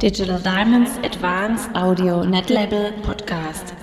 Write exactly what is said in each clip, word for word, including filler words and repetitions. Digital Diamonds Advanced Audio Netlabel Podcast.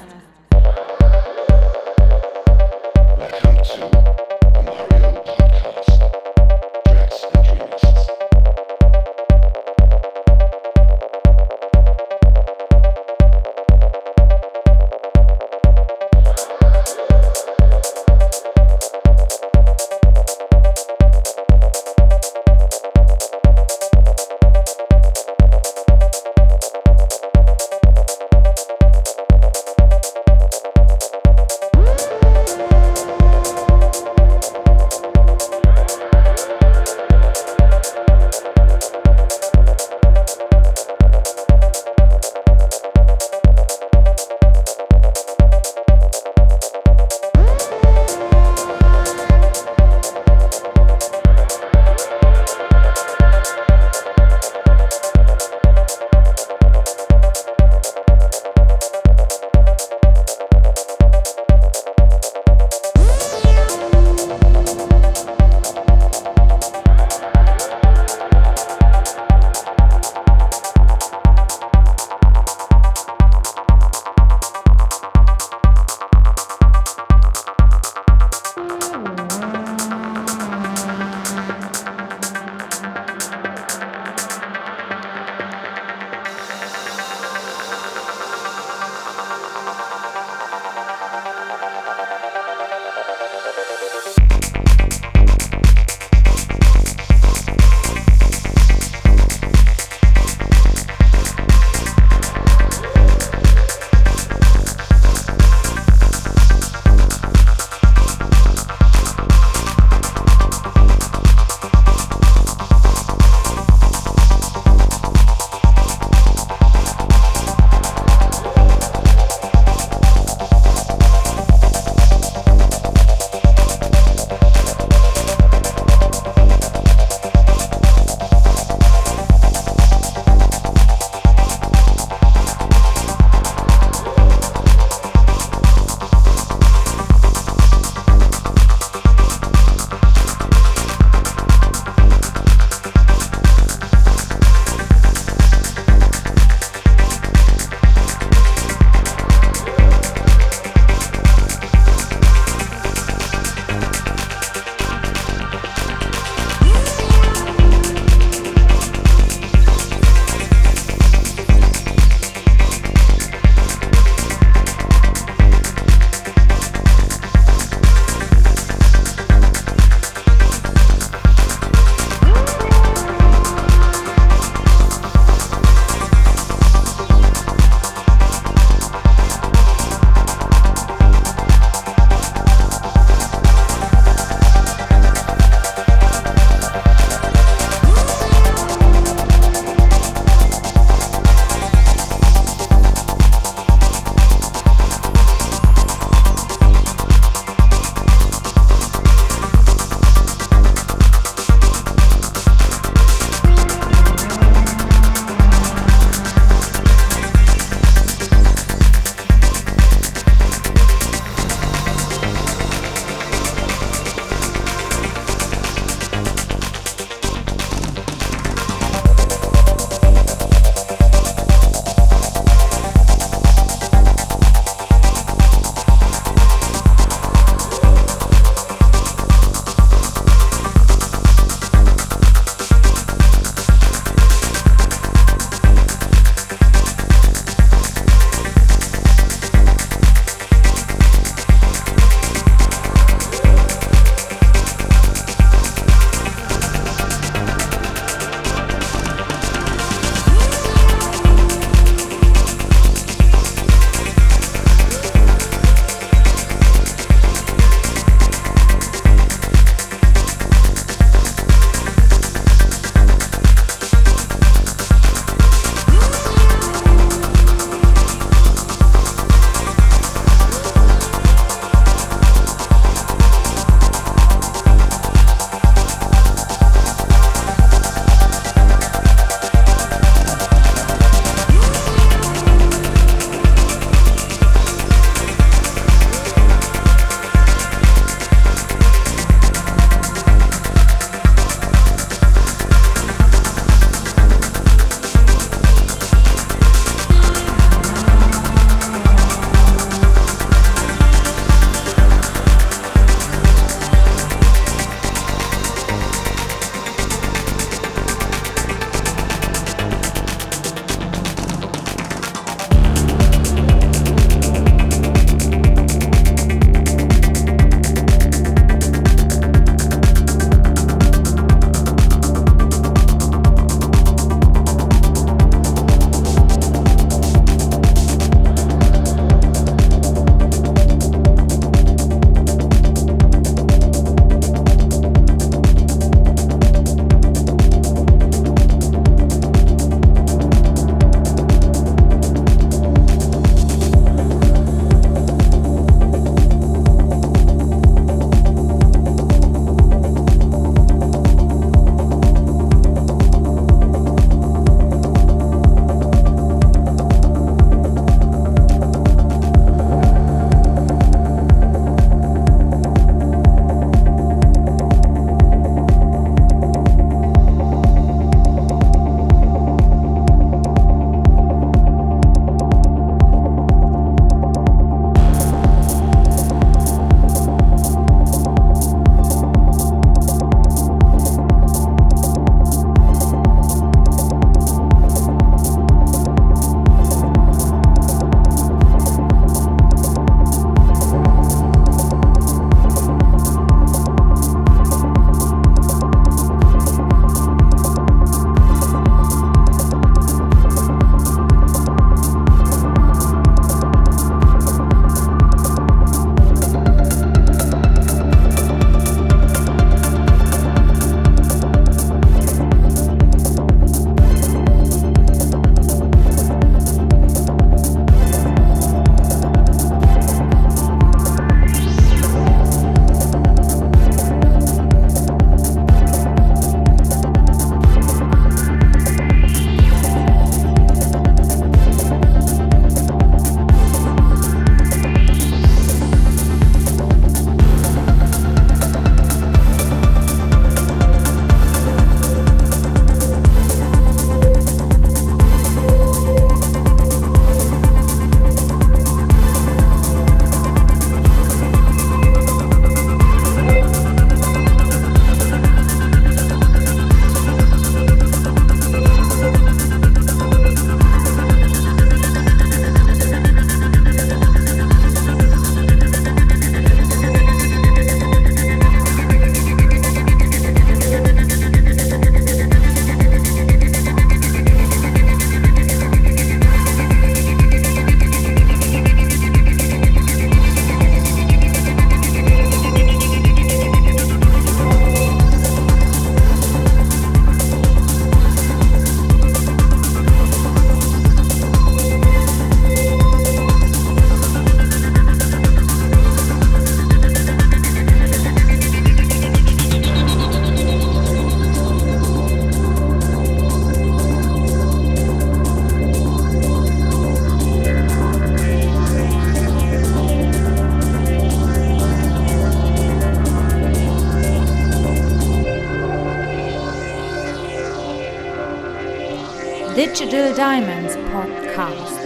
Digital Diamonds Podcast.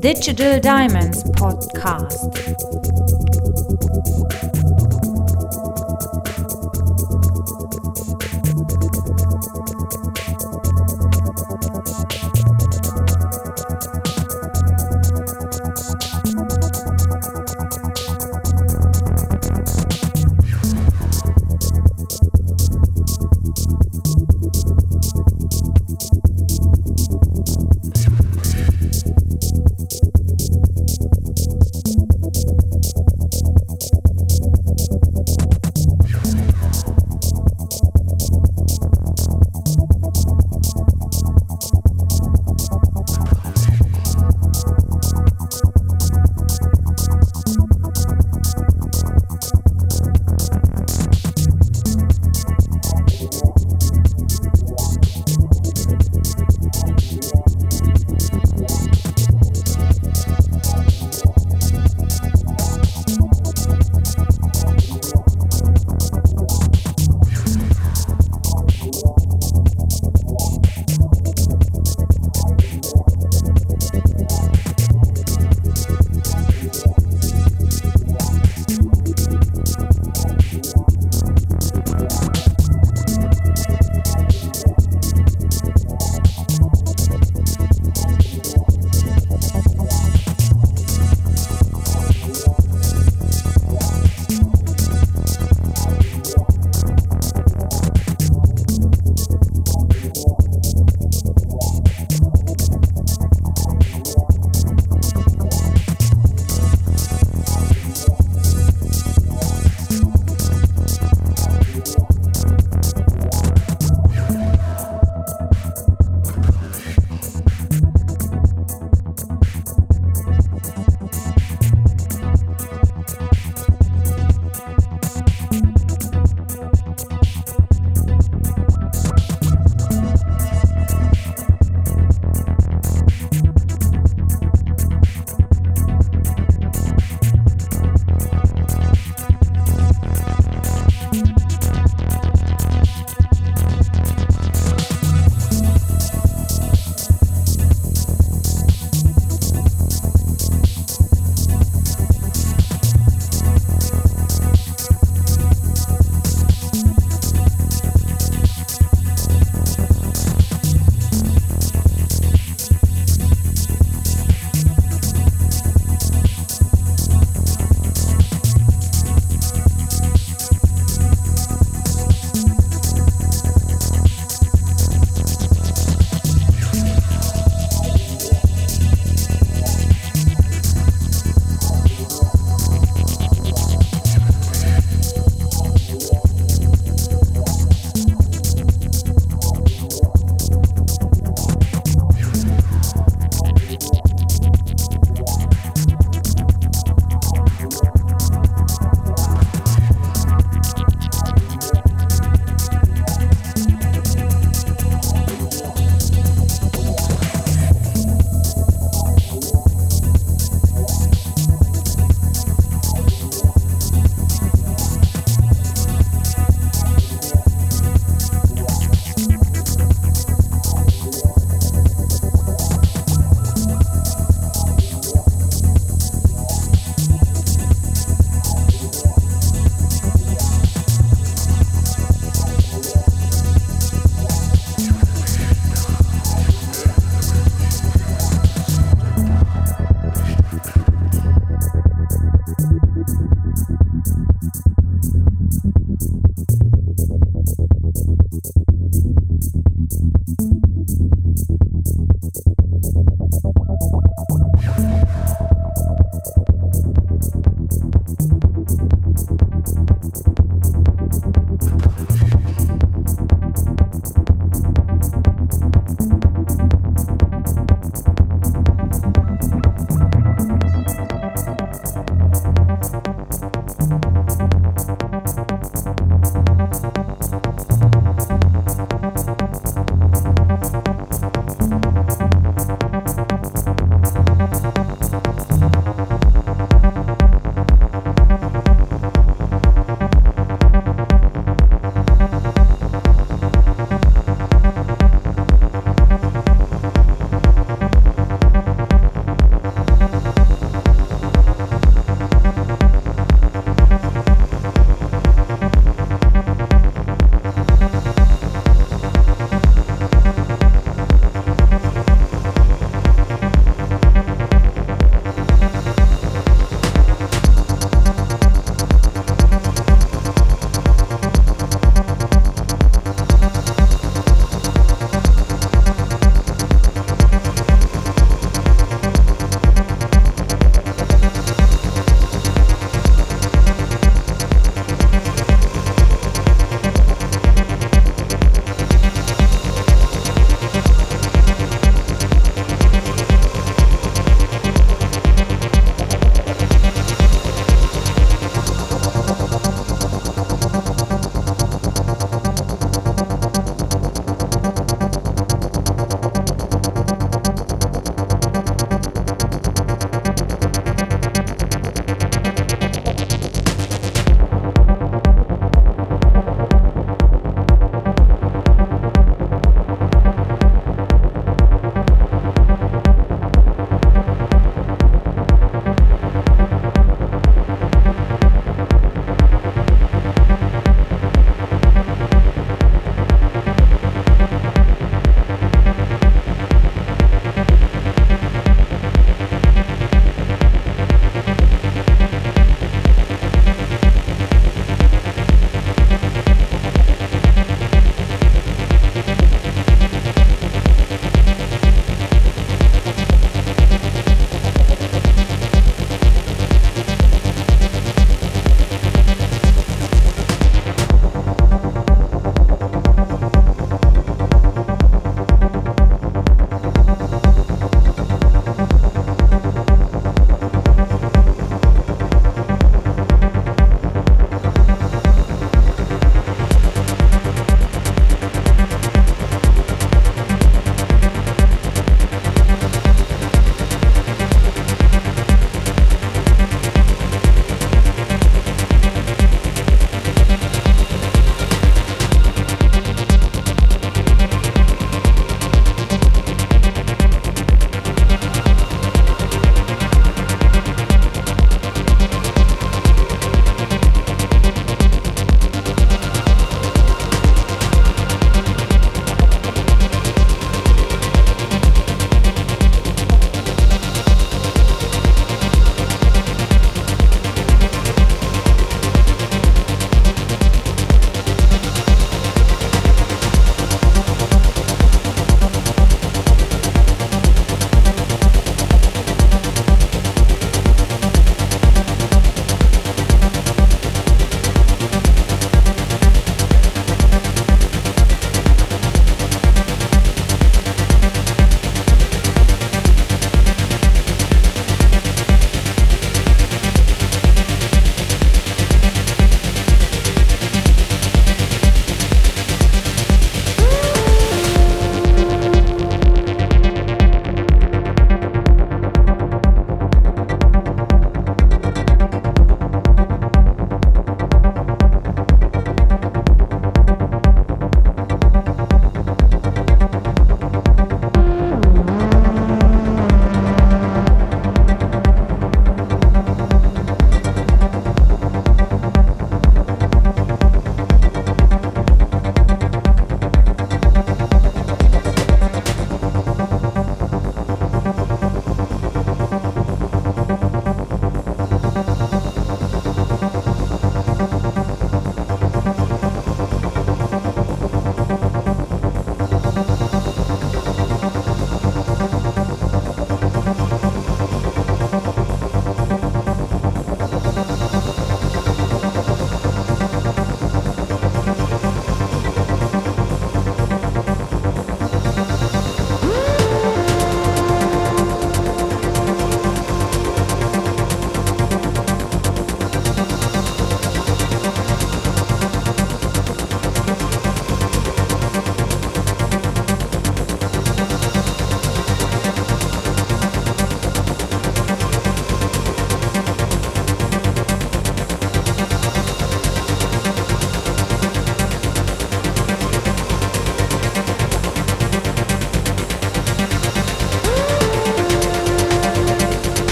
Digital Diamonds Podcast. Thank you.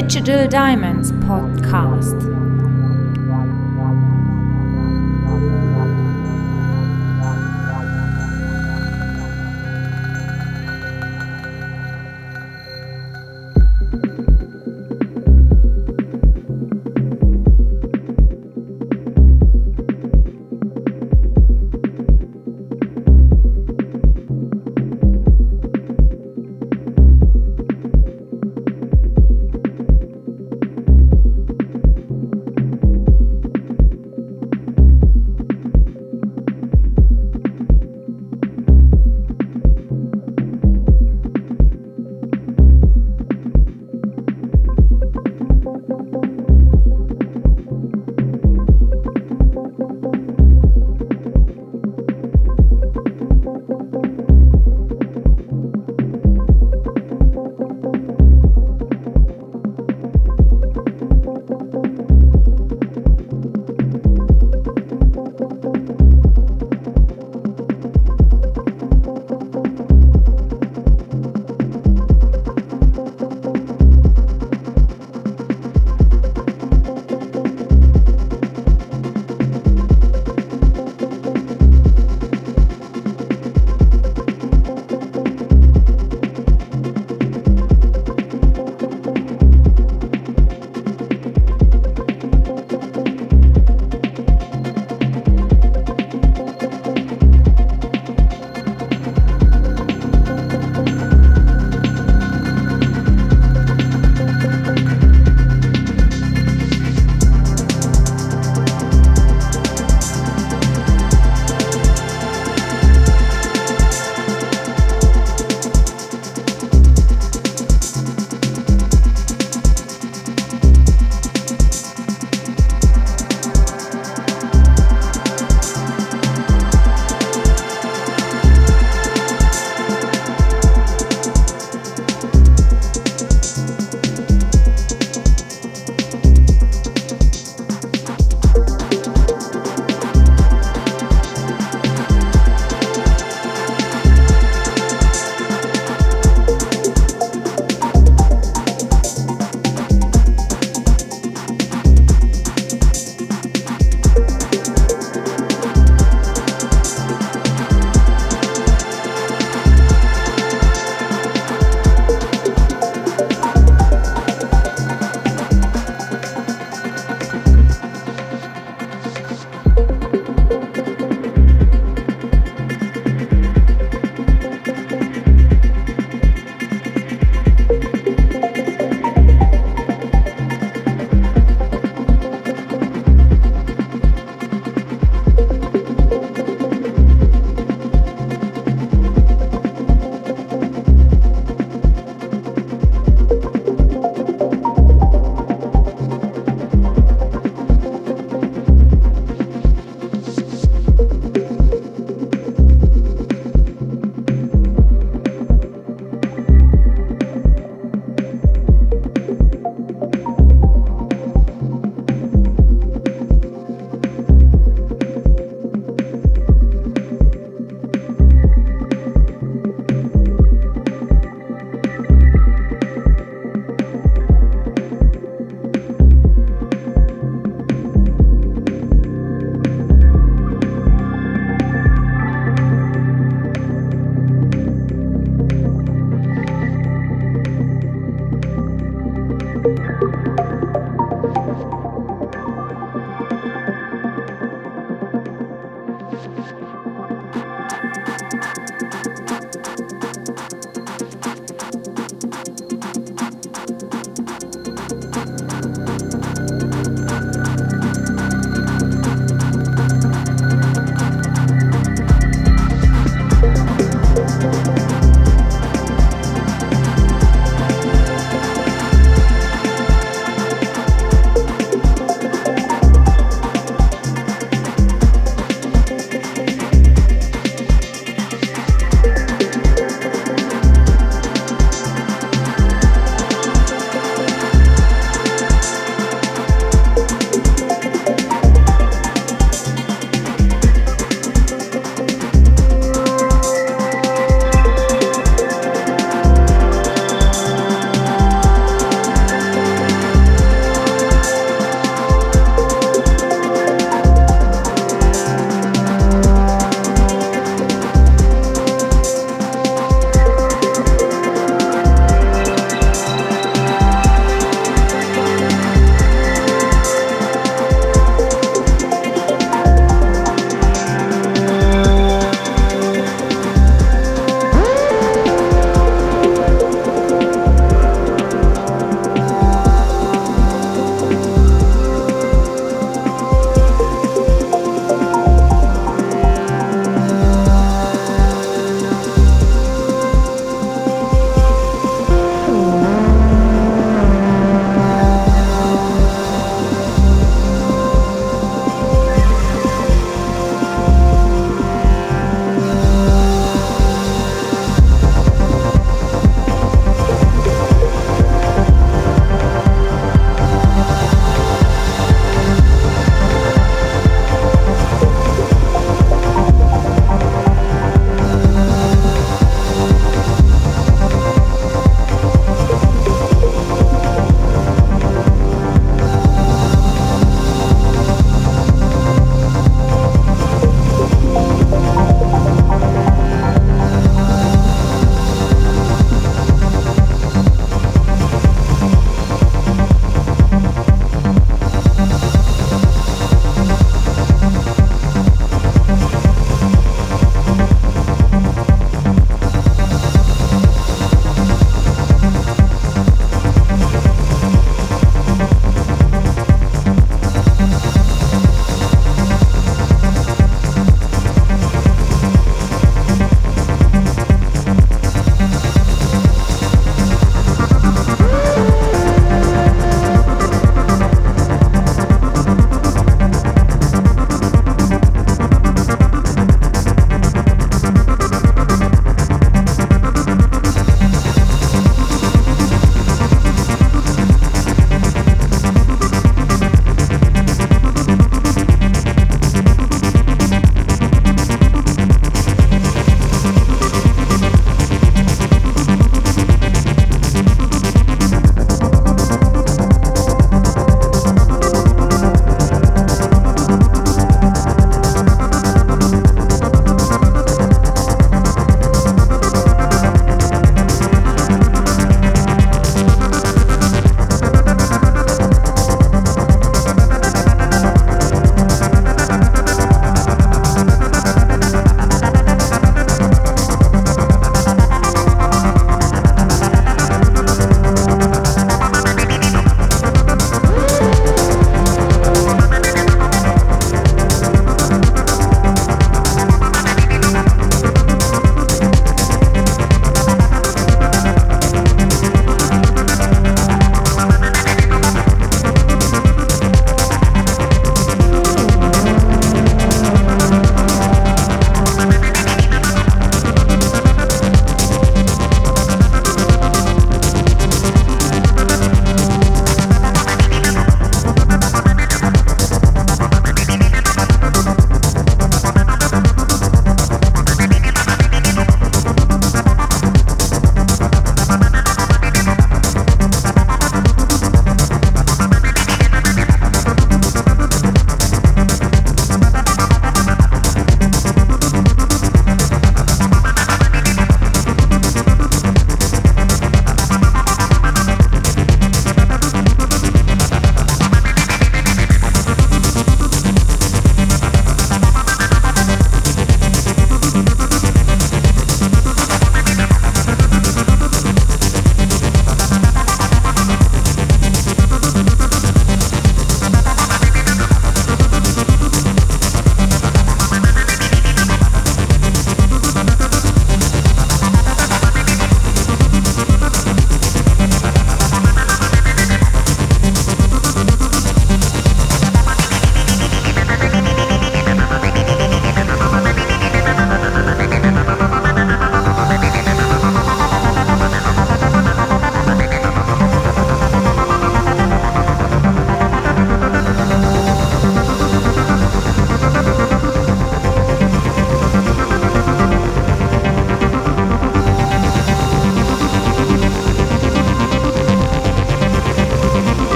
Digital Diamonds Podcast.